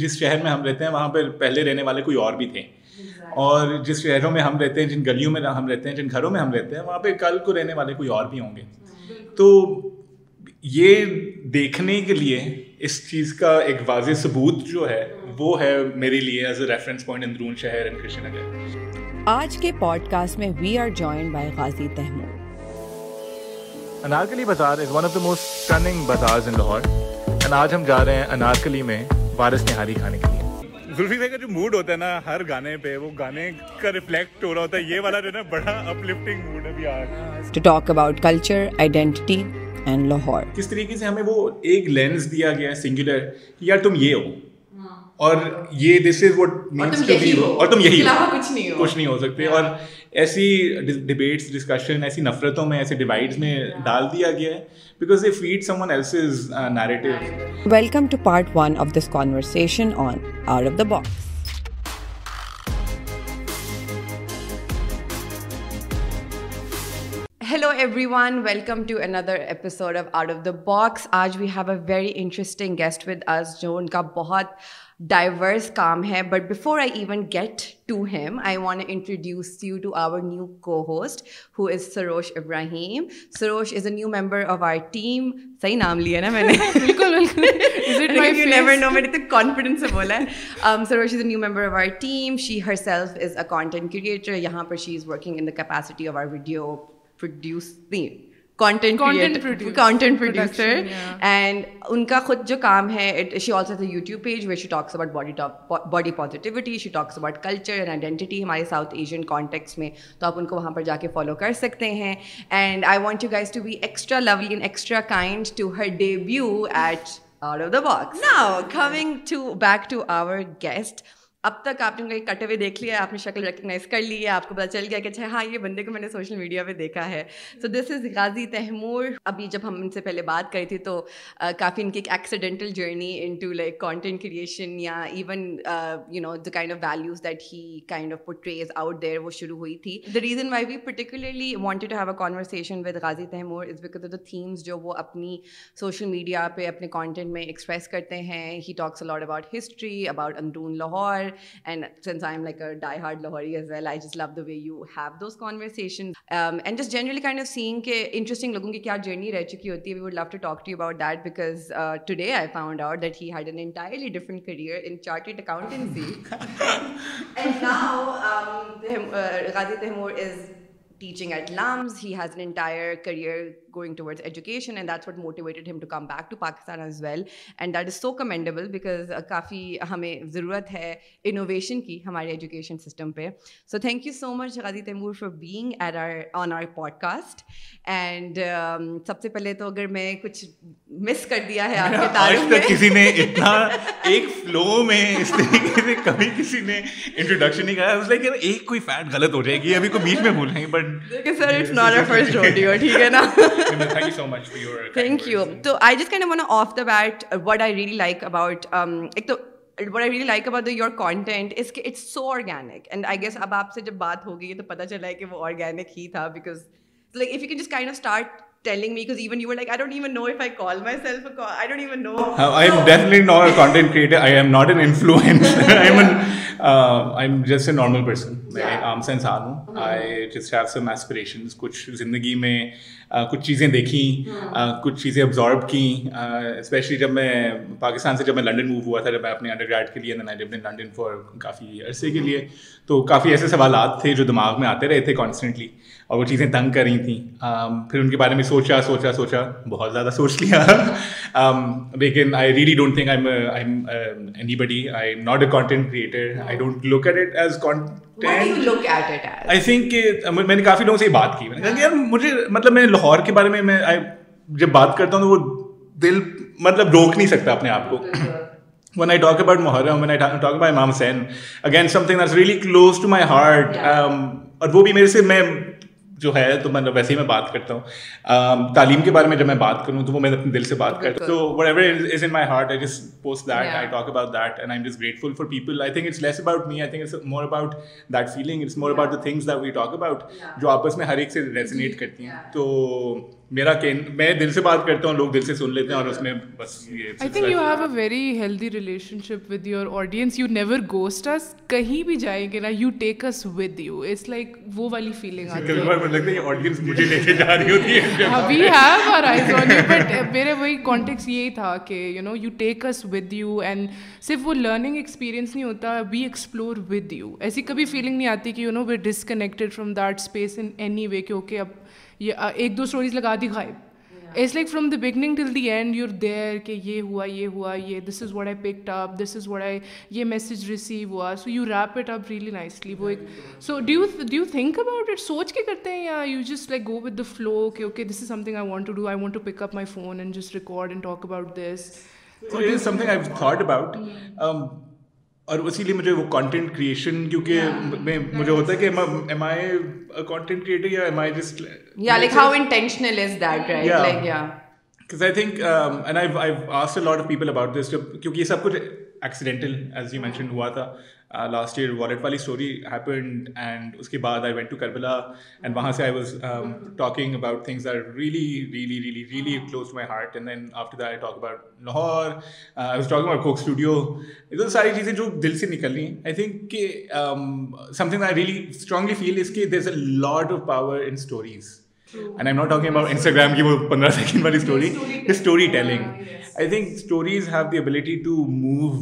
جس شہر میں ہم رہتے ہیں وہاں پر پہلے رہنے والے کوئی اور بھی تھے, اور جس شہروں میں ہم رہتے ہیں, جن گلیوں میں ہم رہتے ہیں, جن گھروں میں ہم رہتے ہیں, وہاں پہ کل کو رہنے والے کوئی اور بھی ہوں گے. تو یہ دیکھنے کے لیے اس چیز کا ایک واضح ثبوت جو ہے وہ ہے میرے لیے as a reference point Androon شہر اینڈ کرشن نگر. آج کے پوڈ کاسٹ میں we are joined by Ghazi Taimur. Anarkali بازار is one of the most stunning bazaars in Lahore, اور آج ہم جا رہے ہیں انارکلی میں وارث نہاری کھانے کے لیے. زلفی بھائی کا جو موڈ ہوتا ہے نا ہر گانے پہ, وہ گانے کا ریفلیکٹ ہو رہا ہوتا ہے. یہ والا جو ہے نا بڑا اپلفٹنگ موڈ ہے بھی آج. To talk about culture, identity and Lahore. کس طریقے سے ہمیں وہ ایک لینس دیا گیا ہے سنگولر, کہ یار تم یہ ہو اور یہ this is what means to be, اور تم یہی ہو, کچھ نہیں ہو سکتے. اور ایسی ڈبیٹس, ڈسکشن, ایسی نفرتوں میں, ایسے ڈیوائڈز میں ڈال دیا گیا ہے because they feed someone else's narrative. Welcome to part 1 of this conversation on Out of the Box. Hello everyone, welcome to another episode of Out of the Box. Aaj we have a very interesting guest with us jo unka bahut diverse kaam hai, but before I even get to him, I want to introduce you to our new co-host, who is Srosh Ibrahim. Srosh is a new member of our team. Sahi naam liya na maine? Bilkul bilkul. Is it my face? You never know, maine to confidence se bola hai. Srosh is a new member of our team. She herself is a content creator. Yahan par she is working in the capacity of our video produce team. Content producer. Yeah. And unka khud jo kaam hai, she also has a YouTube page where she talks about body positivity, she talks about culture and identity hamare South Asian context mein, to aap unko wahan par ja ke follow kar sakte hain. And I want you guys to be extra lovely and extra kind to her debut at Out of the Box. Now coming to back to our guest. اب تک آپ نے ان کا ایک کٹ اوے دیکھ لیا, آپ نے شکل ریکگنائز کر لی ہے, آپ کو پتا چل گیا کہ اچھا ہاں یہ بندے کو میں نے سوشل میڈیا پہ دیکھا ہے. So this is Ghazi Taimur. ابھی جب ہم ان سے پہلے بات کری تھی تو کافی ان کی ایک accidental journey into like content creation یا even you know the kind of values that he kind of portrays out there, وہ شروع ہوئی تھی. The reason why we particularly wanted to have a conversation with Ghazi Taimur is because of the themes جو وہ اپنی social media پہ اپنے content میں ایکسپریس کرتے ہیں. He talks a lot about history, about اندرون Lahore. And since I'm like a diehard Lahori as well, I just love the way you have those conversations. And just generally kind of seeing ke interesting logon ki kya journey reh chuki hoti hai. We would love to talk to you about that because today I found out that he had an entirely different career in chartered accountancy. And now Ghazi Taimoor is teaching at LUMS. He has an entire career going towards education, and that's what motivated him to come back to Pakistan as well. And that is so commendable because kafi hame zarurat hai innovation ki hamare education system pe. So thank you so much Ghazi Taimoor for being at on our podcast. And sabse pehle to agar main kuch miss kar diya hai aapke taarif mein, kisi ne itna ek flow mein is tarike se kabhi kisi ne introduction nahi kiya. I was like yaar ek koi fact galat ho jayegi, abhi koi beech mein bhul rahe, but sir it's not our first rodeo, theek hai na. Thank you so much for your thank you. So I just kind of want to off the bat what I really like about what I really like about your content is that it's so organic, and I guess ab aap se jab baat ho gayi to pata chala hai ki wo organic hi tha, because like if you can just kind of start telling me, because even you were like I don't even know if I call myself I don't even know. I'm definitely not a content creator. I am not an influencer. I'm just a normal person. Yeah. I am an insaan hu. I just have some aspirations. Kuch zindagi mein کچھ چیزیں دیکھیں, کچھ چیزیں absorb کیں, especially جب میں پاکستان سے جب میں لنڈن موو ہوا تھا, جب میں اپنے انڈر گریڈ کے لیے لنڈن فار کافی عرصے کے لیے, تو کافی ایسے سوالات تھے جو دماغ میں آتے رہے تھے کانسٹنٹلی, اور وہ چیزیں تنگ کر رہی تھیں. پھر ان کے بارے میں سوچا, بہت زیادہ سوچ لیا, لیکن I really don't think anybody. I am not a content creator. I don't look at it as What do you look at it as? I think میں نے کافی لوگوں سے یہ بات کی, میں نے کہا کہ یار مجھے مطلب میں لاہور کے بارے میں میں جب بات کرتا ہوں تو وہ دل مطلب روک نہیں سکتا اپنے آپ کو. When I talk about Muharram, when I talk about Imam Hussain, again something that's really close to my heart, اور وہ بھی میرے سے میں جو ہے تو مطلب ویسے ہی میں بات کرتا ہوں. تعلیم کے بارے میں جب میں بات کروں تو وہ میں اپنے دل سے بات کرتا ہوں. So whatever is in my heart, I just post that, I talk about that, and I'm just grateful for people. I think it's less about me. I think it's more about that feeling. It's more about the things that we talk about, جو آپس میں ہر ایک سے resonate کرتی ہیں. تو میرا میں دل سے بات کرتا ہوں, لوگ دل سے سن لیتے ہیں اور اس میں بس یہ I think you have a very healthy relationship with your audience. You never ghost us, کہیں بھی جائیں گے نا you take us with you. It's like وہ والی فیلنگ آتی ہے, کبھی لگتا ہے یہ آڈینس مجھے لے کے جا رہی ہوتی ہے. We have our eyes on you, but میرے وہی کانٹیکس یہی تھا کہ you know you take us with you, and صرف وہ لرننگ ایکسپیرینس نہیں ہوتا, وی ایکسپلور ود یو. ایسی کبھی فیلنگ نہیں آتی کہ you know we disconnected from that space in any way کہ اوکے اب یہ ایک دو اسٹوریز لگا دی غائب. It's like from the beginning till the end you're there کہ یہ ہوا یہ ہوا, یہ this is what I picked up, this is what I, یہ میسج ریسیو ہوا, so you wrap it up really nicely. وہ ایک so do you think about it, سوچ کے کرتے ہیں, یا you just like go with the flow کہ okay this is something I want to do, I want to pick up my phone and just record and talk about this. So it is something I have thought about, اور اسی لیے مجھے وہ content creation, کیونکہ مجھے ہوتا ہے کہ am I a content creator or am I just like how intentional is that, right? Like because I think and I've asked a lot of people about this, کیونکہ یہ سب کچھ accidental as you mentioned ہوا تھا. Last year wallet والی story happened and اس کے بعد I went to Karbala and وہاں سے I was talking about things that are really close to my heart, and then after that I talk about Lahore, I was talking about Coke Studio. یہ ساری چیزیں جو دل سے نکل رہی ہیں, I think کہ something that I really strongly feel is کہ there's a lot of power in stories. And I'm not talking about Instagram ki wo 15 second wali story, the storytelling. I think stories have the ability to move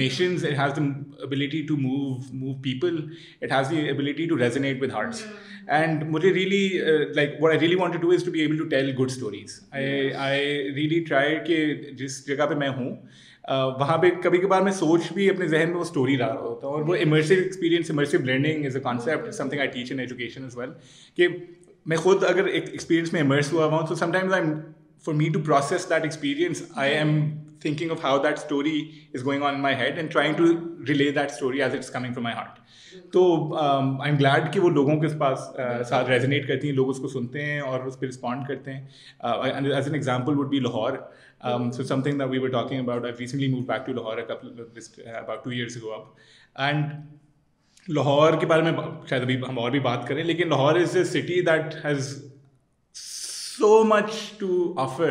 nations, it has the ability to move people, it has the ability to resonate with hearts. And mujhe really like what I really want to do is to be able to tell good stories. I really try ke jis jagah pe main hu وہاں پہ کبھی کبھار میں سوچ بھی اپنے ذہن میں وہ اسٹوری لا رہا ہوتا ہوں, اور وہ immersive experience, immersive learning is a concept, something I teach in education as well, کہ میں خود اگر ایک ایکسپیرینس میں امرس ہوا ہوں تو sometimes I am for me to process that experience I am thinking of how that story is going on in my head and trying to relay that story as it's coming from my heart. So I'm glad ki wo logon ke paas sath resonate karti hain, log usko sunte hain aur us pe respond karte hain. As an example would be Lahore, so something that we were talking about, I've recently moved back to Lahore about 2 years ago up, and Lahore ke bare mein shayad abhi hum aur bhi baat kare, lekin Lahore is a city that has so much to offer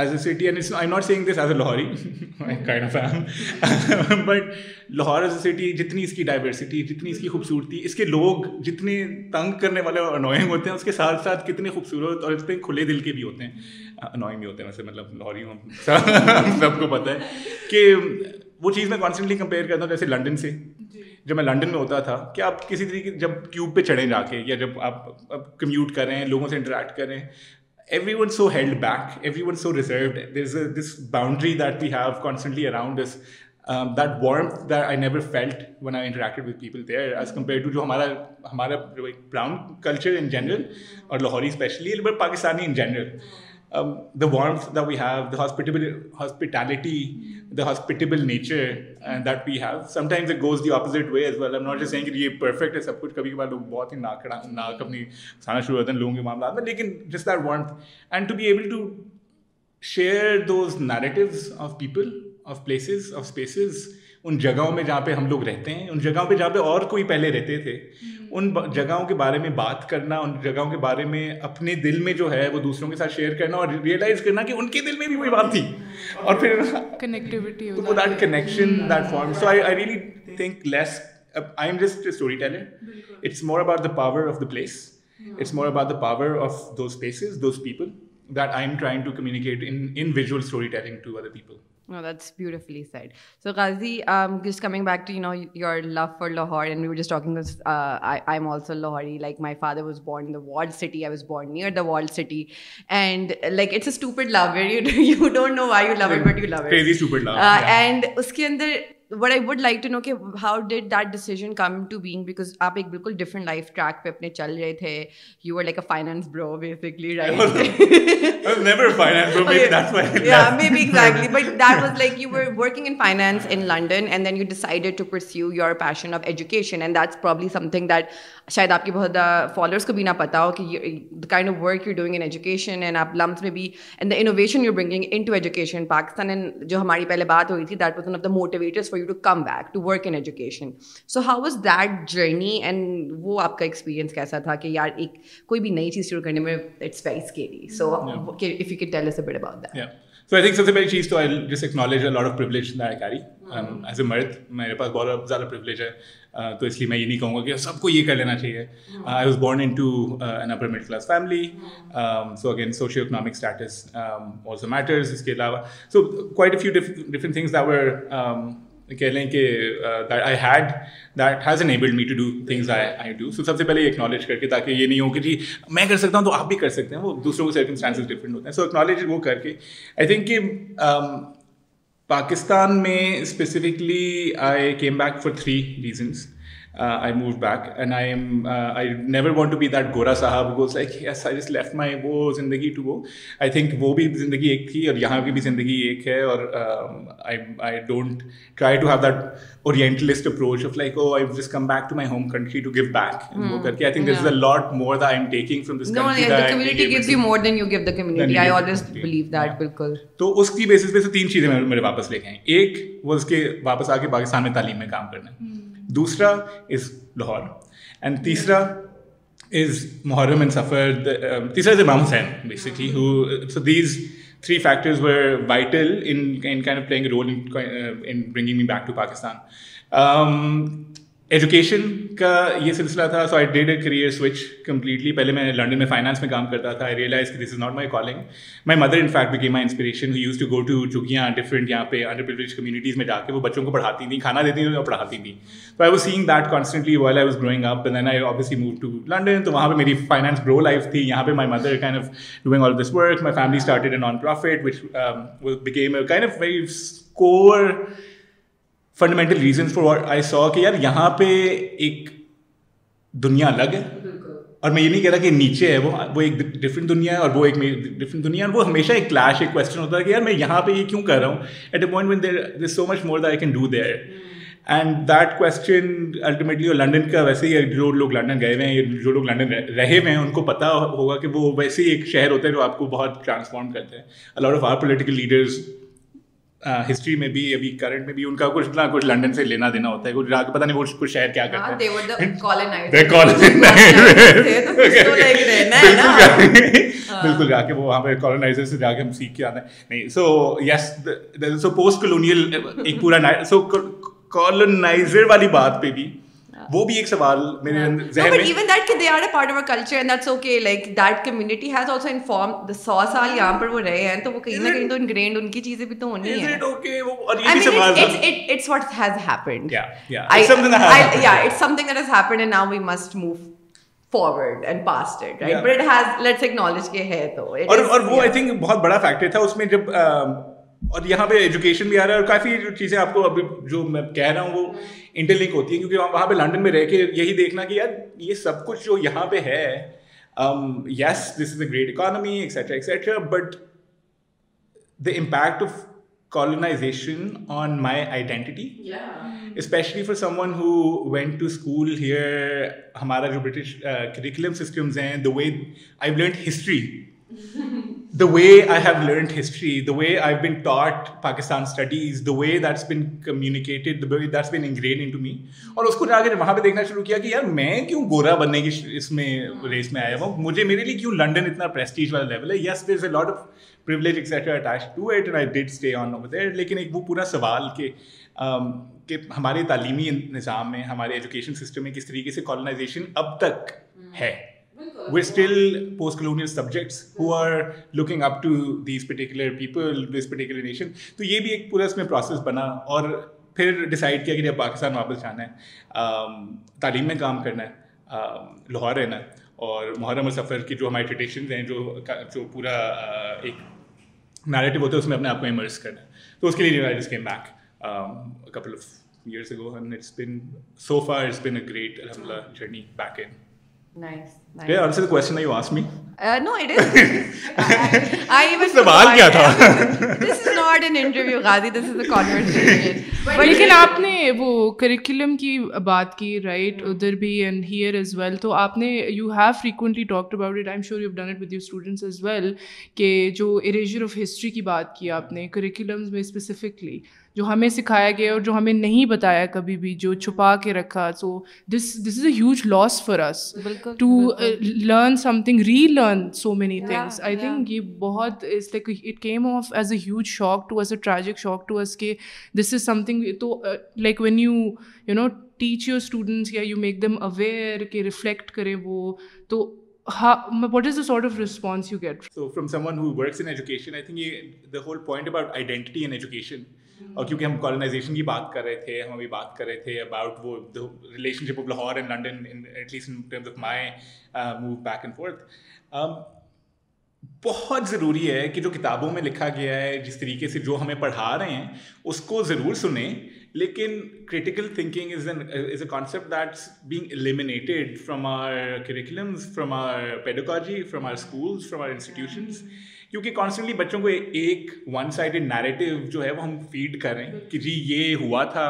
as a city, and I'm not saying this as a Lahori I kind of am but Lahore as a city, jitni iski diversity, jitni iski khoobsurti, iske log jitne tang karne wale aur annoying hote hain, uske sath sath kitne khoobsurat aur itne khule dil ke bhi hote hain. Annoying bhi hote hain, matlab Lahori hum sabko pata hai ki wo cheez main constantly compare karta hu, jaise London se, جب میں London میں ہوتا تھا کہ آپ کسی طریقے جب ٹیوب پہ چڑھیں جا کے, یا جب آپ کمیوٹ کر رہے ہیں, لوگوں سے انٹریکٹ کر رہے ہیں, everyone so held back, everyone so reserved. There is this boundary that we have constantly around this, that warmth that I never felt when I interacted with people there as compare to جو ہمارا brown culture in general, اور Lahori especially, but Pakistani in general, the warmth that we have, the hospitality, the hospitable nature that we have. Sometimes it goes the opposite way as well. I'm not just saying that it's perfect, it's sab kuch kabhi kabhi log bahut hi naak apni khana shuru hote hain logon ke معاملات mein, lekin just that warmth, and to be able to share those narratives of people, of places, of spaces, ان جگہوں میں جہاں پہ ہم لوگ رہتے ہیں, ان جگہوں پہ جہاں پہ اور کوئی پہلے رہتے تھے, ان جگہوں کے بارے میں بات کرنا, ان جگہوں کے بارے میں اپنے دل میں جو ہے وہ دوسروں کے ساتھ شیئر کرنا, اور ریئلائز کرنا کہ ان کے دل میں بھی کوئی بات تھی, اور پھر کنیکٹیوٹی, وہ that connection that form. So I really think less, I am just a story tailor. It's more about the power of the place, it's more about the power of those places, those people that I'm trying to communicate in visual storytelling to other people. No, that's beautifully said. So Ghazi, just coming back to, you know, your love for Lahore, and we were just talking this, I'm also Lahori, like my father was born in the walled city, I was born near the walled city, and like it's a stupid love where you don't know why you love it, but you love it. Crazy stupid love. And uske andar what I would like to know ke how did that decision come to being, because aap ek bilkul different life track pe apne chal rahe the, you were like a finance bro basically, right? I was never a finance bro, maybe that's why maybe exactly, but that was like you were working in finance in London, and then you decided to pursue your passion of education, and that's probably something that shayad aapke bahut followers ko bhi na pata ho ki the kind of work you're doing in education, and aap LUMS mein bhi, and the innovation you're bringing into education Pakistan, and jo hamari pehle baat hui thi, that was one of the motivators for you to come back to work in education. So how was that journey and wo aapka experience kaisa tha ki yaar ek koi bhi nayi cheez shuru karne mein it's very scary. So okay, if you could tell us a bit about that. Yeah. So I think سب سے پہلی چیز تو I just acknowledge a lot of privilege that I carry. As a مرد میرے پاس بہت زیادہ privilege ہے تو اس لیے میں یہ نہیں کہوں گا کہ سب کو یہ کر لینا چاہیے. I was born into an upper middle class family. So again socio-economic status also matters. اس کے علاوہ so quite a few different things that were کہہ لیں کہ that I had that has enabled me to do things I do. So سب سے پہلے acknowledge کر کے تاکہ یہ نہیں ہو کہ جی میں کر سکتا ہوں تو آپ بھی کر سکتے ہیں, وہ دوسروں کے circumstances different ہوتے ہیں. So acknowledge وہ کر کے I think کہ پاکستان میں specifically I came back for 3 reasons. I moved back and I never want to be that Gora Sahab who goes like yes I just left my wo zindagi to go. I think wo bhi zindagi ek thi aur yahan ki bhi zindagi ek hai aur I don't try to have that orientalist approach of like oh I've just come back to my home country to give back and wo karke I think this is a lot more that I'm taking from this country. No, the community gives you more than you give the community. I always believe that. Bilkul. To uski basis pe se 3 cheezein mere wapas leke aaye. Ek was ke wapas aake Pakistan mein taaleem mein kaam karna hai. دوسرا از Lahore and تیسرا از محرم and صفر, تیسرا is Imam Hussain basically ہو. So these 3 factors were vital in kind of playing a role in bringing me back to Pakistan. Education کا یہ سلسلہ تھا. So I did a career switch completely. پہلے میں لنڈن میں فائنانس میں کام کرتا تھا. آئی ریئلائز کہ this is not my calling. My mother in fact became my inspiration. Who used to go to جھگیاں ڈفرنٹ یہاں پہ انڈر پریولیج کمیونٹیز میں جا کے وہ بچوں کو پڑھاتی تھیں, کھانا دیتی تھیں اور پڑھاتی تھیں. تو I was seeing that constantly while I was growing up and then I obviously move to London. تو وہاں پہ میری فائنانس گرو لائف تھی. یہاں پہ my mother kind of doing all this work. My family started a non profit which became a kind of very core fundamental reasons for what I saw کہ یار یہاں پہ ایک دنیا الگ ہے. اور میں یہ نہیں کہتا کہ نیچے ہے, وہ ایک ڈفرینٹ دنیا ہے اور وہ ایک ڈفرینٹ دنیا ہے. اور وہ ہمیشہ ایک کلیش, ایک کویشچن ہوتا ہے کہ یار میں یہاں پہ یہ کیوں کر رہا ہوں at a point when there there is so much more that I can do there. And that question ultimately, اور لنڈن کا ویسے ہی جو لوگ لنڈن گئے ہوئے ہیں, جو لوگ لنڈن رہے ہوئے ہیں ان کو پتا ہوگا کہ وہ ویسے ہی ایک شہر ہوتا ہے جو آپ کو بہت ٹرانسفارم کرتے ہیں. A lot of our political leaders history میں بھی, ابھی کرنٹ میں بھی, ان کا کچھ نہ کچھ لنڈن سے لینا دینا ہوتا ہے. کچھ پتا نہیں وہ کچھ شہر کیا کرتے ہیں, بالکل جا کے وہ وہاں پہ کالونائزر سے جا کے ہم سیکھ کے آنا ہے نہیں. سو یس, سو پوسٹ کالونیل ایک پورا, سو کالونائزر والی بات پہ بھی وہ بھی ایک سوال میرے ذہن میں. ایون دیٹ کہ they are a part of our culture and that's okay. Like that community has also informed. 100 سال یہاں پر وہ رہے ہیں تو وہ کہیں نہ کہیں تو انگرینڈ ان کی چیزیں بھی تو ہونی ہیں. از اٹ اوکے وہ اور یہ بھی سوال ہے. It's what has happened. یا یا it's something that has happened and now we must move forward and past it, right? But it has, let's acknowledge کہ ہے تو. اور وہ I think بہت بڑا فیکٹر تھا اس میں. جب اور یہاں پہ ایجوکیشن بھی آ رہا ہے اور کافی چیزیں آپ کو ابھی جو میں کہہ رہا ہوں وہ انٹرلنک ہوتی ہیں, کیونکہ وہاں پہ لنڈن میں رہ کے یہی دیکھنا کہ یار یہ سب کچھ جو یہاں پہ ہے, yes this is a great economy etcetera etcetera, but the impact of colonization on my identity, especially for someone who went to school here. ہمارا جو British curriculum systems ہیں, the way I've learned history, the way I have learned history, the way I've been taught Pakistan studies, the way that's been communicated, the way that's been ingrained into me. اور اس کو جا کے وہاں پہ دیکھنا شروع کیا کہ یار میں کیوں گورا بننے کی اس میں ریس میں آیا ہوں. مجھے میرے لیے کیوں لنڈن اتنا پریسٹیج والا لیول ہے. Yes there is a lot of privilege etc attached to it and I did stay on over there. لیکن ایک وہ پورا سوال کہ ہمارے تعلیمی نظام میں, ہمارے ایجوکیشن سسٹم میں کس طریقے سے colonization اب تک ہے. We're still post-colonial subjects who are looking up to these particular people, this particular nation. تو یہ بھی ایک پورا اس میں پروسیس بنا. اور پھر ڈیسائڈ کیا کہ جب پاکستان واپس جانا ہے, تعلیم میں کام کرنا ہے, لاہور رہنا ہے, اور محرم السفر کی جو ہماری ٹریڈیشنز ہیں, جو پورا ایک نیریٹو ہوتا ہے اس میں اپنے آپ کو امرس کرنا ہے. تو اس کے لیے I just came back a couple of years ago and it's been, so far it's been a great alhamdulillah journey back in. Nice. Okay, answer the question that you asked me. No, it is. I even سوال کیا تھا؟ This is not an interview, Ghazi. This is a conversation. لیکن آپ نے وہ curriculum کی بات کی رائٹ ادھر بھی اینڈ ہیئر ایز ویل. تو آپ نے you have frequently talked about it. I am sure you have done it with your students as well کہ جو اریجر آف ہسٹری کی بات کی آپ نے کریکولمز میں اسپیسیفکلی جو ہمیں سکھایا گیا اور جو ہمیں نہیں بتایا کبھی بھی جو چھپا کے رکھا. So this is a huge loss for us to learn something relearn so many things. I think یہ بہت it's like it came off as a huge shock to us, a tragic shock to us کہ this is something. تو like when you know teach your students یا you make them aware کہ reflect کریں وہ, تو what is the sort of response you get? So from someone who works in education, I think the whole point about identity in education, اور کیونکہ ہم colonisation کی بات کر رہے تھے, ہم ابھی بات کر رہے تھے اباؤٹ وہ relationship of Lahore and London at least in terms of my move back and forth. بہت ضروری ہے کہ جو کتابوں میں لکھا گیا ہے جس طریقے سے جو ہمیں پڑھا رہے ہیں اس کو ضرور سنیں, لیکن critical thinking is a concept that's being eliminated from our curriculums, from our pedagogy, from our schools, from our institutions. کیونکہ constantly بچوں کو ایک one sided narrative جو ہے وہ ہم feed کر رہے ہیں کہ جی یہ ہوا تھا,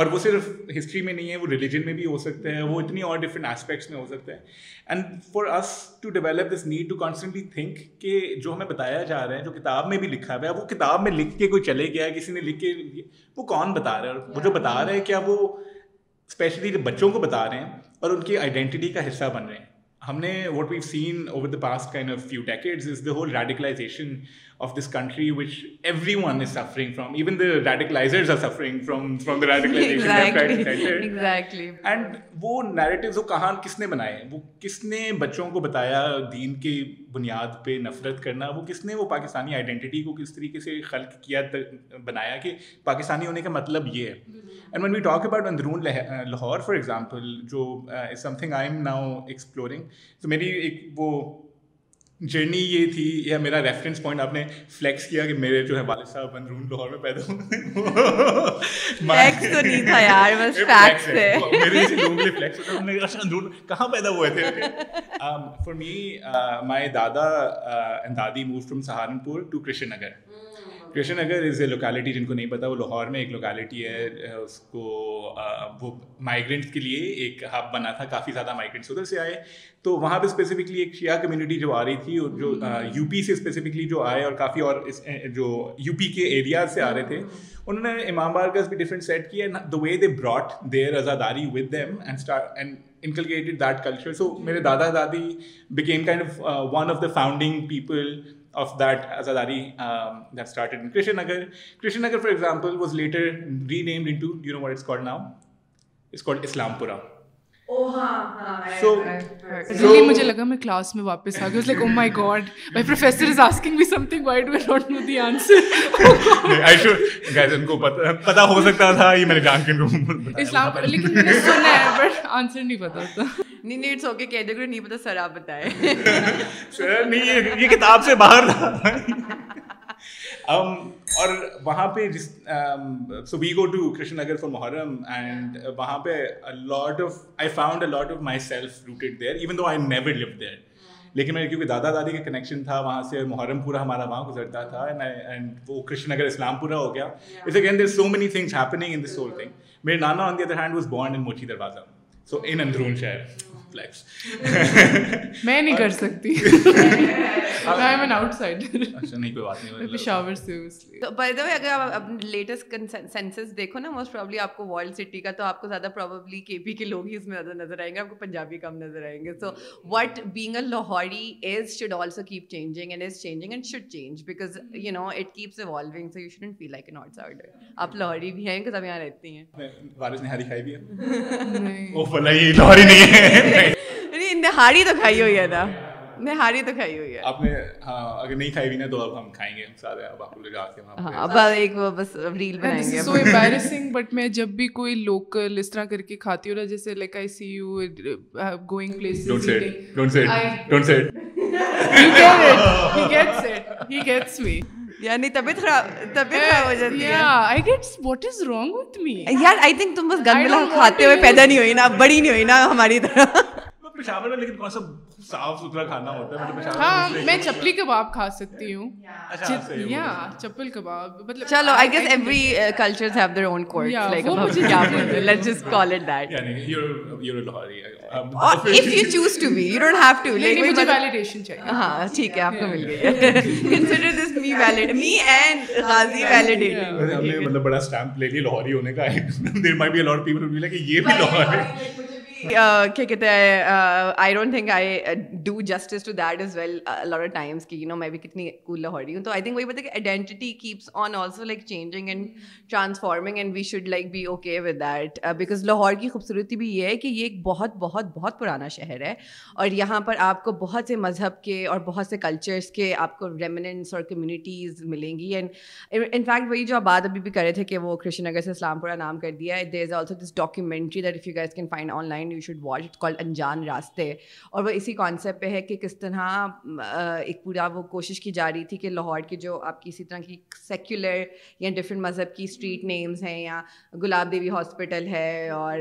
اور وہ صرف ہسٹری میں نہیں ہے, وہ ریلیجن میں بھی ہو سکتا ہے, وہ اتنی اور ڈفرینٹ ایسپیکٹس میں ہو سکتا ہے. And for us to develop this need to constantly think کہ جو ہمیں بتایا جا رہا ہے, جو کتاب میں بھی لکھا ہوا ہے, وہ کتاب میں لکھ کے کوئی چلے گیا, کسی نے لکھ کے, وہ کون بتا رہا ہے, اور وہ جو بتا رہا ہے کیا وہ اسپیشلی جو بچوں کو بتا رہے ہیں اور ان کی آئیڈینٹی کا حصہ بن رہے ہیں. ہم نے what we've seen over the past kind of few decades is the whole radicalisation of this country which every one is suffering from. Even the radicalisers are suffering from the radicalisation. And وہ narratives وہ کہاں کس نے بنائے, وہ کس نے بچوں کو بتایا دین کی بنیاد پہ نفرت کرنا, وہ کس نے وہ پاکستانی آئیڈینٹی کو کس طریقے سے خلق کیا, بنایا کہ پاکستانی ہونے کا مطلب یہ ہے. And when we talk about اندرون لاہور فار ایگزامپل, جو is something I am now exploring. تو میری ایک وہ جرنی یہ تھی, یا میرا ریفرنس پوائنٹ, آپ نے فلیکس کیا کہ میرے جو ہے والد صاحب اندرون لاہور میں پیدا ہوئے, کہاں پیدا ہوئے تھے. فار می مائی دادا and dadi move from Saharanpur to Krishan Nagar. Krishan Nagar is a locality, جن کو نہیں پتا وہ لاہور میں ایک لوکیلٹی ہے, اس کو وہ مائیگرینٹس کے لیے ایک ہب بنا تھا, کافی زیادہ مائیگرینٹس ادھر سے آئے. تو وہاں پہ اسپیسیفکلی ایک شیعہ کمیونٹی جو آ رہی تھی, اور جو یو پی سے اسپیسیفکلی جو آئے, اور کافی اور جو یو پی کے ایریاز سے آ رہے تھے, انہوں نے امام بارگز بھی ڈفرینٹ سیٹ کیا, the way they brought their عزاداری with them and inculcated that culture. So میرے دادا دادی became kind of one of the founding people of that Azadari that started in Krishnagar. Krishnagar, for example, was later renamed into, do you know what it's called now? It's called Islampura. Oh, ha. So مجھے لگا میں class میں واپس آ گئی. It's like, oh my god, my professor is asking me something, why do I not know the answer? I should, guys, ان کو پتا ہو سکتا تھا, یہ میں نے جان کے ان کو بتایا. اسلام, لیکن میں نے سنا ہے but answer نہیں پتا تھا. نہیں, it's okay, category نہیں پتا, سر آپ بتائے. سر نہیں, یہ کتاب سے باہر تھا. اور وہاں پہ جس, so we go to Krishan Nagar for Muharram, and وہاں پہ I found a lot of myself rooted there, even though I never lived there, لیکن میں کیونکہ دادا دادی کا کنیکشن تھا وہاں سے, محرم پورا ہمارا وہاں گزرتا تھا, اینڈ وہ کرشن نگر اسلام پورا ہو گیا. It's again there so many things happening in this whole thing. میرے نانا on the other hand was born in Mochi Darwaza, سو ان اندرون شہر. میں نہیں کر سکتی, پشاور سے. بائی دا وے, اگر آپ لیٹسٹ سینسس دیکھو نا, موسٹ پرابلی آپ کو ورلڈ سٹی کا, تو آپ کو زیادہ پرابلی کے پی کے لوگ ہی اس میں زیادہ نظر آئیں گے, آپ کو پنجابی کم نظر آئیں گے. So what being a Lahori is should also keep changing and is changing and should change, because you know it keeps evolving, so you shouldn't feel like an outsider. آپ لاہوری بھی ہیں, آپ یہاں رہتی ہیں. وارث نے ہاری کھائی بھی ہے, وہ بھلا یہ لاہوری نہیں ہے. نہاری تو کھائی ہوئی ہے نا, نہاری تو کھائی ہوئی ہے آپ نے. ہاں, اگر نہیں کھائی ہوئی نا تو اب ہم کھائیں گے سارے, اب آپ کو لے جا کے وہاں. اب ایک بس ریل بنائیں گے. سو ایمبیرسنگ, بٹ میں جب بھی کوئی لوکل اس طرح کر کے کھاتی ہوں نا, جیسے like I see you going places. Don't say it he gets me. یعنی طبیعت خراب ہو جاتی ہے. I get what is wrong with me. یار I think تم بس گندم کھاتے ہوئے پیدا نہیں ہوئی نا, بڑی نہیں ہوئی نا ہماری طرح. پشاور ہے لیکن کانسیپٹ صاف ستھرا کھانا ہوتا ہے. ہاں میں چپلی کباب کھا سکتی ہوں. یا چپل کباب مطلب چلو I guess every cultures have their own court like let's just call it that. یعنی you Lahori if you choose to be you don't have to like مجھے ویلیڈیشن چاہیے. ہاں ٹھیک ہے آپ کو مل گئی ہے. Consider this me valid me and Ghazi validating. ہم نے مطلب بڑا اسٹیمپ لے لی لاہوری ہونے کا. There might be a lot of people we like یہ بھی لاہوری ہے. کیا کہتے ہیں I don't think I do justice to that is well lot of times کہ یو نو میں بھی کتنی کول لاہوری ہوں. تو آئی تھنک وہی بتا کہ identity keeps on also like changing and transforming and we should like be okay with that because Lahore کی خوبصورتی بھی یہ ہے کہ یہ ایک بہت بہت بہت پرانا شہر ہے اور یہاں پر آپ کو بہت سے مذہب کے اور بہت سے کلچرس کے آپ کو ریمیننٹس اور کمیونٹیز ملیں گی. اینڈ ان فیکٹ وہی جو آپ بات ابھی بھی کر رہے تھے کہ وہ کرشن نگر سے اسلام پورہ نام کر دیا ہے. There is also this documentary that if you guys can find online you should watch, it's called انجان راستے. اور وہ اسی کانسیپٹ پہ ہے کہ کس طرح ایک پورا وہ کوشش کی جا رہی تھی کہ لاہور کے جو آپ کی اسی طرح کی سیکولر یا ڈفرینٹ مذہب کی اسٹریٹ نیمز ہیں یا گلاب دیوی ہاسپٹل ہے اور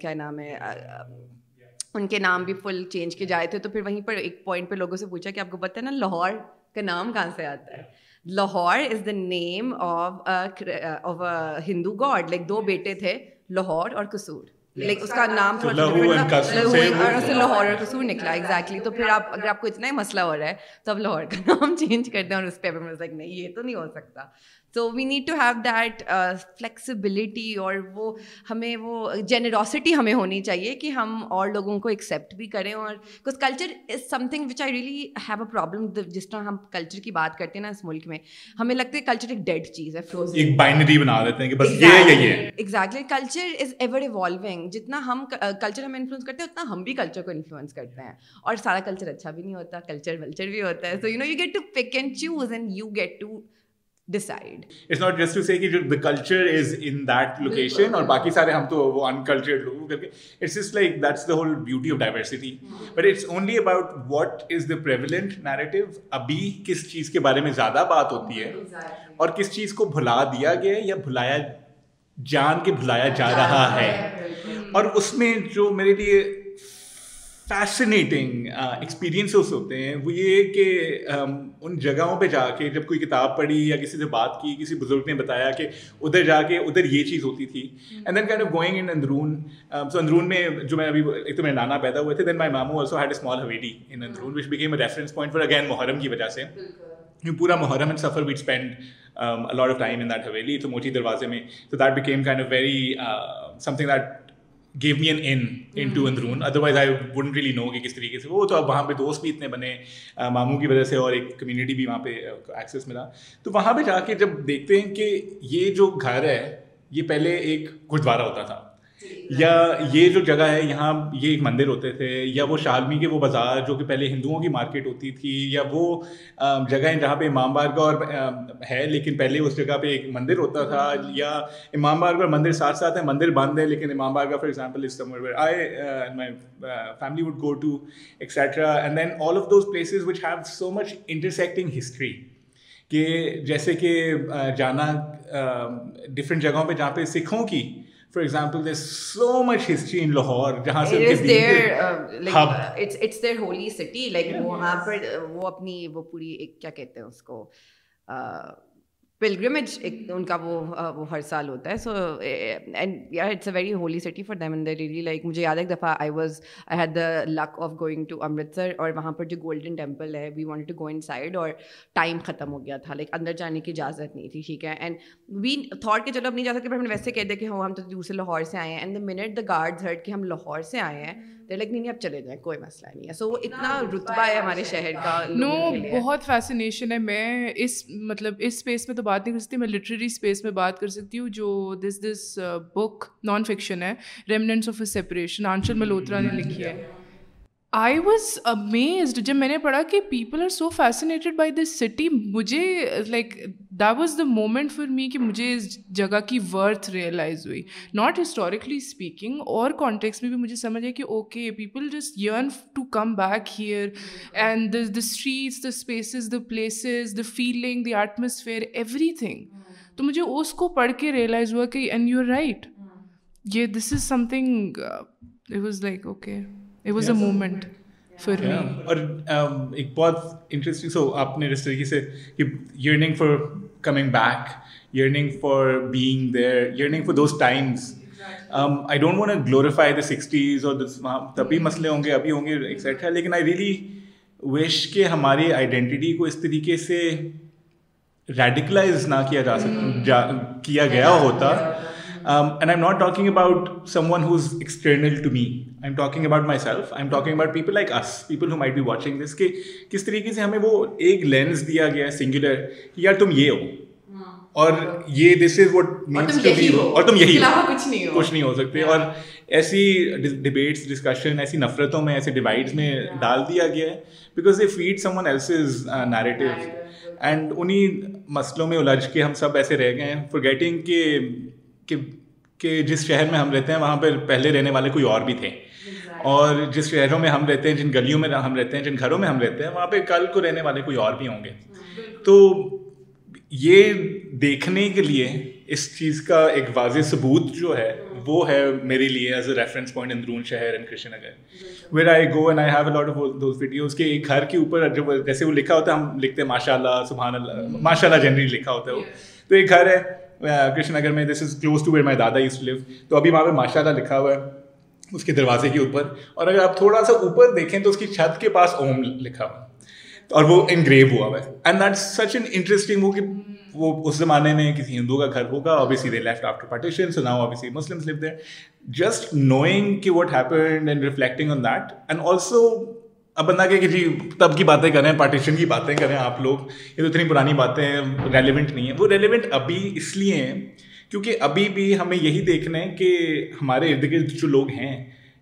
کیا نام ہے ان کے نام بھی فل چینج کے جائے تھے. تو پھر وہیں پر ایک پوائنٹ پہ لوگوں سے پوچھا کہ آپ کو پتہ ہے نا لاہور کا نام کہاں سے آتا ہے. Lahore is the name of Hindu god. Like دو بیٹے تھے لاہور اور قصور. لائک اس کا نام لاہور اور قصور نکلا ایگزیکٹلی. تو پھر آپ اگر آپ کو اتنا ہی مسئلہ ہو رہا ہے تو آپ لاہور کا نام چینج کر دیں اور اس پہ لائک نہیں یہ تو نہیں ہو سکتا. So we need to have that flexibility اور وہ ہمیں وہ جینیروسٹی ہمیں ہونی چاہیے کہ ہم اور لوگوں کو ایکسیپٹ بھی کریں. اور because culture is something which I really have a problem. جس طرح ہم کلچر کی بات کرتے ہیں نا اس ملک میں ہمیں لگتا ہے کلچر ایک ڈیڈ چیز ہے, ایک بائنری بنا دیتے ہیں کہ بس یہ ہے. Exactly culture is ever evolving. جتنا ہم کلچر ہمیں انفلوئنس کرتے ہیں اتنا ہم بھی کلچر کو انفلوئنس کرتے ہیں اور سارا کلچر اچھا بھی نہیں ہوتا, کلچر ولچر بھی ہوتا ہے. So you know you get to pick and choose and you get to decide. It's not just to say that the culture is in that location or baaki sare hum to wo uncultured log karke. It's just like that's the whole beauty of diversity. But it's only about what is the prevalent narrative. Abhi kis cheez ke bare mein zyada baat hoti hai aur kis cheez ko bhula diya gaya hai ya bhulaya jaan ke bhulaya ja raha hai. Aur usme jo mere liye fascinating experiences ہوتے ہیں وہ یہ کہ ان جگہوں پہ جا کے جب کوئی کتاب پڑھی یا کسی سے بات کی, کسی بزرگ نے بتایا کہ ادھر جا کے ادھر یہ چیز ہوتی تھی. And then kind of going in Androon. سو اندرون میں جو میں ابھی ایک تو میرے نانا پیدا ہوئے تھے, دین مائی مامو also had a small haveli in Androon which became a reference point for again Muharram کی وجہ سے. پورا Muharram and Safar we'd spend a lot of time in that haveli. تو موچی دروازے میں تو that became kind of very something that gave me an in to Androon. Otherwise I wouldn't really know کہ کس طریقے سے وہ. تو اب وہاں پہ دوست بھی اتنے بنے ماموں کی وجہ سے اور ایک کمیونٹی بھی وہاں پہ ایکسیس ملا. تو وہاں پہ جا کے جب دیکھتے ہیں کہ یہ جو گھر ہے یہ پہلے ایک گرودوارا ہوتا تھا, یا یہ جو جگہ ہے یہاں یہ ایک مندر ہوتے تھے, یا وہ شالمی کے وہ بازار جو کہ پہلے ہندوؤں کی مارکیٹ ہوتی تھی, یا وہ جگہیں جہاں پہ امام باڑہ کا اور ہے لیکن پہلے اس جگہ پہ ایک مندر ہوتا تھا, یا امام باڑہ کا مندر ساتھ ساتھ ہے, مندر بند ہے لیکن امام باڑہ کا for example is somewhere where I and my family would go to etcetera. And then all of those places which have so much intersecting history کہ جیسے کہ جانا ڈفرینٹ جگہوں پہ جہاں پہ سکھوں کی for example there's so much history in Lahore jahan se unke their like hub. it's their holy city like wahan par wo apni wo puri ek kya kehte hain usko pilgrimage ek unka wo har saal hota hai. So and yeah it's a very holy city for them and they really like mujhe yaad hai ek dafa I had the luck of going to Amritsar aur wahan par jo golden temple hai we wanted to go inside aur time khatam ho gaya tha like andar jaane ki ijazat nahi thi theek hai and we thought کہ چلو اب نہیں جا سکتے پر ہم نے ویسے کہہ دیا کہ ہم تو دوسرے لاہور سے آئے ہیں. And the minute the guards heard کہ ہم لاہور سے آئے ہیں تو لائک نہیں نہیں اب چلے جائیں کوئی مسئلہ نہیں ہے. سو وہ اتنا رتبہ ہے ہمارے شہر کا. نو بہت فیسنیشن ہے. میں اس مطلب اس اسپیس میں تو بات نہیں کر سکتی, میں لٹریری اسپیس میں بات کر سکتی ہوں جو دس بک نان فکشن ہے remnants of a separation Aanchal Malhotra نے لکھی ہے. I was amazed جب میں نے پڑھا کہ people are so fascinated by this city. مجھے like that was the moment for me کہ مجھے اس جگہ کی worth realize ہوئی, not historically speaking اور context میں بھی مجھے سمجھ آئی کہ okay people just yearn to come back here and the streets, the spaces, the places, the feeling, the atmosphere, everything. تو مجھے اس کو پڑھ کے realize ہوا کہ and you're right, yeah this is something it was like okay It was a moment for me. اور ایک بہت انٹرسٹنگ, سو آپ نے اس طریقے سے yearning for coming back, yearning for being there, yearning for those times. I don't want to glorify the 60s or this, تب بھی مسئلے ہوں گے, ابھی ہوں گے, ایکسیٹرا, لیکن I really wish کہ ہماری آئیڈینٹی کو اس طریقے سے ریڈیکلائز نہ کیا جا سکتا, کیا گیا ہوتا. And I'm not talking about someone who's external to me. I'm talking about myself. I'm talking about people like us, people who might be watching this. کہ کس طریقے سے ہمیں وہ ایک لینس دیا گیا ہے سنگولر, کہ یار تم یہ ہو اور یہ this is what means to be ہو اور تم یہی ہو, کچھ نہیں ہو سکتے. اور ایسی ڈبیٹس, ڈسکشن, ایسی نفرتوں میں, ایسے ڈیوائڈس میں ڈال دیا گیا ہے, because they feed someone else's narrative. And انہیں مسئلوں میں الجھ کے ہم سب ایسے رہ گئے ہیں, forgetting کہ جس شہر میں ہم رہتے ہیں وہاں پہ پہلے رہنے والے کوئی اور بھی تھے, اور جس شہروں میں ہم رہتے ہیں, جن گلیوں میں ہم رہتے ہیں, جن گھروں میں ہم رہتے ہیں, وہاں پہ کل کو رہنے والے کوئی اور بھی ہوں گے. تو یہ دیکھنے کے لیے اس چیز کا ایک واضح ثبوت جو ہے وہ ہے میرے لیے as a reference point Androon شہر and Krishan Nagar, where I go and I have a lot of those videos. کہ ایک گھر کے اوپر جیسے وہ لکھا ہوتا ہے, ہم لکھتے ہیں ماشاء اللہ, سبحان اللہ, ماشاء اللہ جنرلی لکھا ہوتا ہے وہ. تو ایک گھر ہے کرشن نگر میں, this is close to where my dada used to لیو, تو ابھی وہاں پہ ماشاء اللہ لکھا ہوا ہے اس کے دروازے کے اوپر. اور اگر آپ تھوڑا سا اوپر دیکھیں تو اس کی چھت کے پاس اوم لکھا ہوا ہے, اور وہ انگریو ہوا ہوا ہے. And that such an interesting, وہ کہ وہ اس زمانے میں کسی ہندو کا گھر ہوگا, obviously they left after partition, so now obviously Muslims live there. Just knowing کہ what happened and reflecting on that, and also اب بندہ کہ جی تب کی باتیں کریں, پارٹیشن کی باتیں کریں آپ لوگ, یہ تو اتنی پرانی باتیں ریلیونٹ نہیں ہیں. وہ ریلیونٹ ابھی اس لیے ہیں کیونکہ ابھی بھی ہمیں یہی دیکھنا ہے کہ ہمارے ارد گرد جو لوگ ہیں,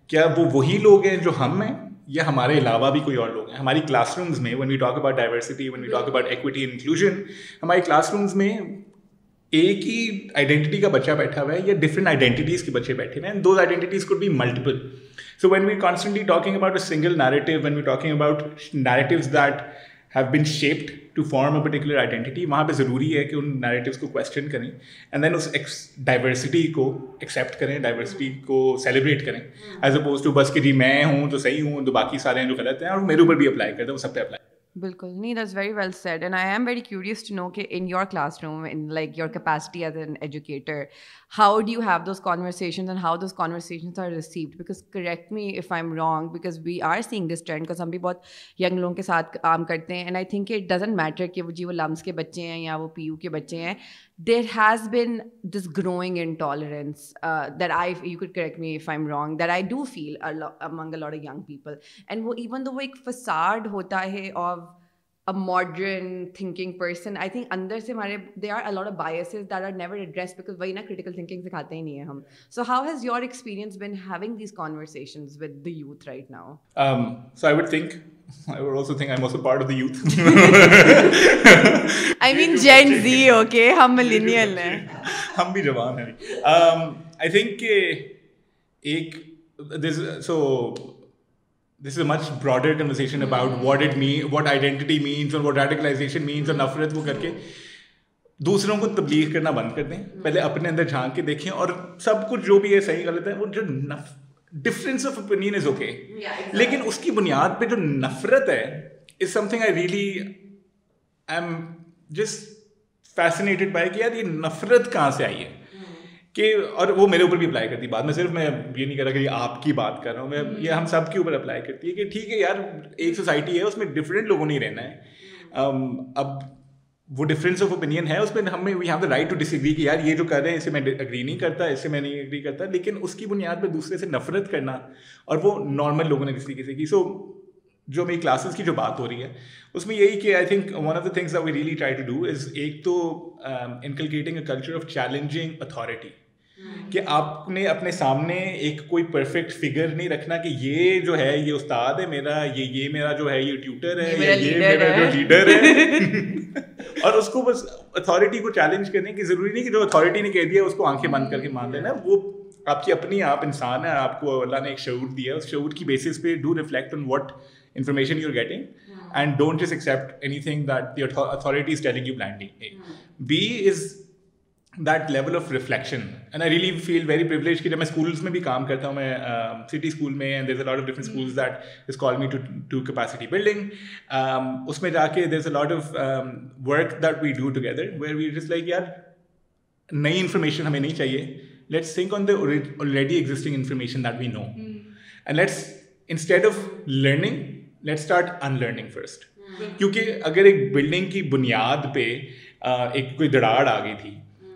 کیا وہ وہی لوگ ہیں جو ہم ہیں, یا ہمارے علاوہ بھی کوئی اور لوگ ہیں. ہماری کلاس رومز میں, when we talk about diversity, when we talk about equity and inclusion, ہماری کلاس رومز میں ایک ہی آئیڈینٹی کا بچہ بیٹھا ہوا ہے یا ڈفرینٹ آئیڈینٹیز کے بچے بیٹھے ہوئے ہیں. Those identities could be multiple. So when we're constantly talking about a single narrative, when we're talking about narratives that have been shaped to form a particular identity, وہاں پہ ضروری ہے کہ ان narratives کو question کریں, and then اس diversity کو accept کریں, diversity کو celebrate کریں, as opposed to بس کہ جی میں ہوں تو صحیح ہوں, تو باقی سارے ہیں جو غلط ہیں, اور میرے اوپر بھی apply کرتے ہیں, وہ سب پہ apply. بالکل نہیں, that's very well said. And I am very curious to know کہ in your classroom, in like your capacity as an educator, how do you have those conversations and how those conversations are received. Because correct me if I am wrong, because we are seeing this trend, because ہم بھی بہت young لوگوں کے ساتھ کام کرتے ہیں. And I think it doesn't matter کہ وہ جی وہ لمس کے بچے ہیں یا وہ پی یو کے بچے ہیں, there has been this growing intolerance that I, you could correct me if I am wrong, that I do feel among a lot of young people. And وہ ایون دو وہ ایک فساد ہوتا ہے of a modern thinking person, I think under se hamare there are a lot of biases that are never addressed, because wahi na critical thinking sikhate hi nahi hai hum. So how has your experience been having these conversations with the youth right now? So I would also think I'm also part of the youth. I mean Gen Z, okay, hum millennial hain, hum bhi jawan hain. I think ek this, so this is a much broader conversation about what it mean, what identity means or what radicalization means, or nafrat wo karke دوسروں کو تبلیغ کرنا بند کر دیں, پہلے اپنے اندر جھانک کے دیکھیں. اور سب کچھ جو بھی ہے صحیح غلط ہے, وہ جو difference of opinion is okay, لیکن اس کی بنیاد پہ جو نفرت ہے is something I really I am just fascinated by کہ یار یہ نفرت کہاں سے آئی ہے. کہ اور وہ میرے اوپر بھی اپلائی کرتی ہے بات, میں صرف میں یہ نہیں کر رہا کہ یہ آپ کی بات کر رہا ہوں, میں یہ ہم سب کے اوپر اپلائی کرتی ہے کہ ٹھیک ہے یار ایک سوسائٹی ہے, اس میں ڈفرینٹ لوگوں نے رہنا ہے. اب وہ ڈفرینس آف اوپینین ہے, اس میں ہمیں we have the right to disagree کہ یار یہ جو کر رہے ہیں اسے میں اگری نہیں کرتا, اس سے میں نہیں اگری کرتا, لیکن اس کی بنیاد پہ دوسرے سے نفرت کرنا, اور وہ نارمل لوگوں نے کسی طریقے سے کی. سو جو میری کلاسز کی جو بات ہو رہی ہے اس میں یہی کہ I think one of the things that we really try to do is ایک تو inculcating a culture of challenging authority, کہ آپ نے اپنے سامنے ایک کوئی پرفیکٹ فگر نہیں رکھنا کہ یہ جو ہے یہ استاد ہے میرا, یہ میرا جو ہے یہ ٹیوٹر ہے, یہ میرا جو لیڈر ہے, اور اس کو بس اتھارٹی کو چیلنج کرنے کی ضروری نہیں کہ جو اتھارٹی نے کہہ دیا اس کو آنکھیں بند کر کے مان لینا. وہ آپ کی اپنی, آپ انسان ہیں, آپ کو اللہ نے ایک شعور دیا ہے, اس شعور کی بیسس پہ do reflect on what information you're getting, and don't just accept anything that the authority is telling you blindly. B is that level of reflection. And I really feel very privileged that when I work in schools, I'm in city school, and there's a lot of different schools that has called me to capacity building. There's a lot of work that we do together where we're just like, yeah, new information we don't need. Let's think on the already existing information that we know. And let's, instead of learning, let's start unlearning first. کیونکہ اگر ایک building کی بنیاد پہ ایک کوئی دراڑ آ گئی تھی,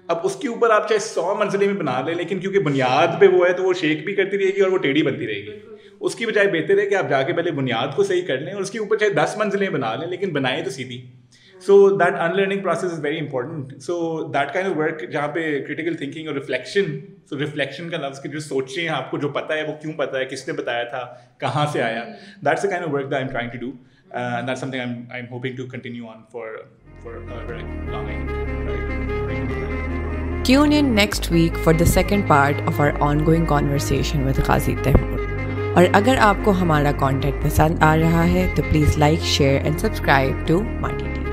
اب اس کے اوپر آپ چاہے 100 منزلیں بھی بنا لیں, لیکن کیونکہ بنیاد پہ وہ ہے تو وہ شیک بھی کرتی رہے گی اور وہ ٹیڑھی بنتی رہے گی. اس کی بجائے بہتر ہے کہ آپ جا کے پہلے بنیاد کو صحیح کر لیں اور اس کے اوپر چاہے 10 منزلیں بنا لیں, لیکن بنائیں تو سیدھی. So that in learning process is very important. So that kind of work جہاں پہ کرٹیکل تھنکنگ اور ریفلیکشن, سو ریفلیکشن کا لفظ کہ جو سوچیں آپ کو جو پتہ ہے وہ کیوں پتہ ہے, کس نے بتایا تھا, کہاں سے آیا, that's the kind of work that I am trying to do. And that's something I'm hoping to continue on for a very long time. Tune in next week for the second part of our ongoing conversation with Ghazi Taimoor. Aur agar aapko hamara content pasand aa raha hai to please like, share and subscribe to Marketing.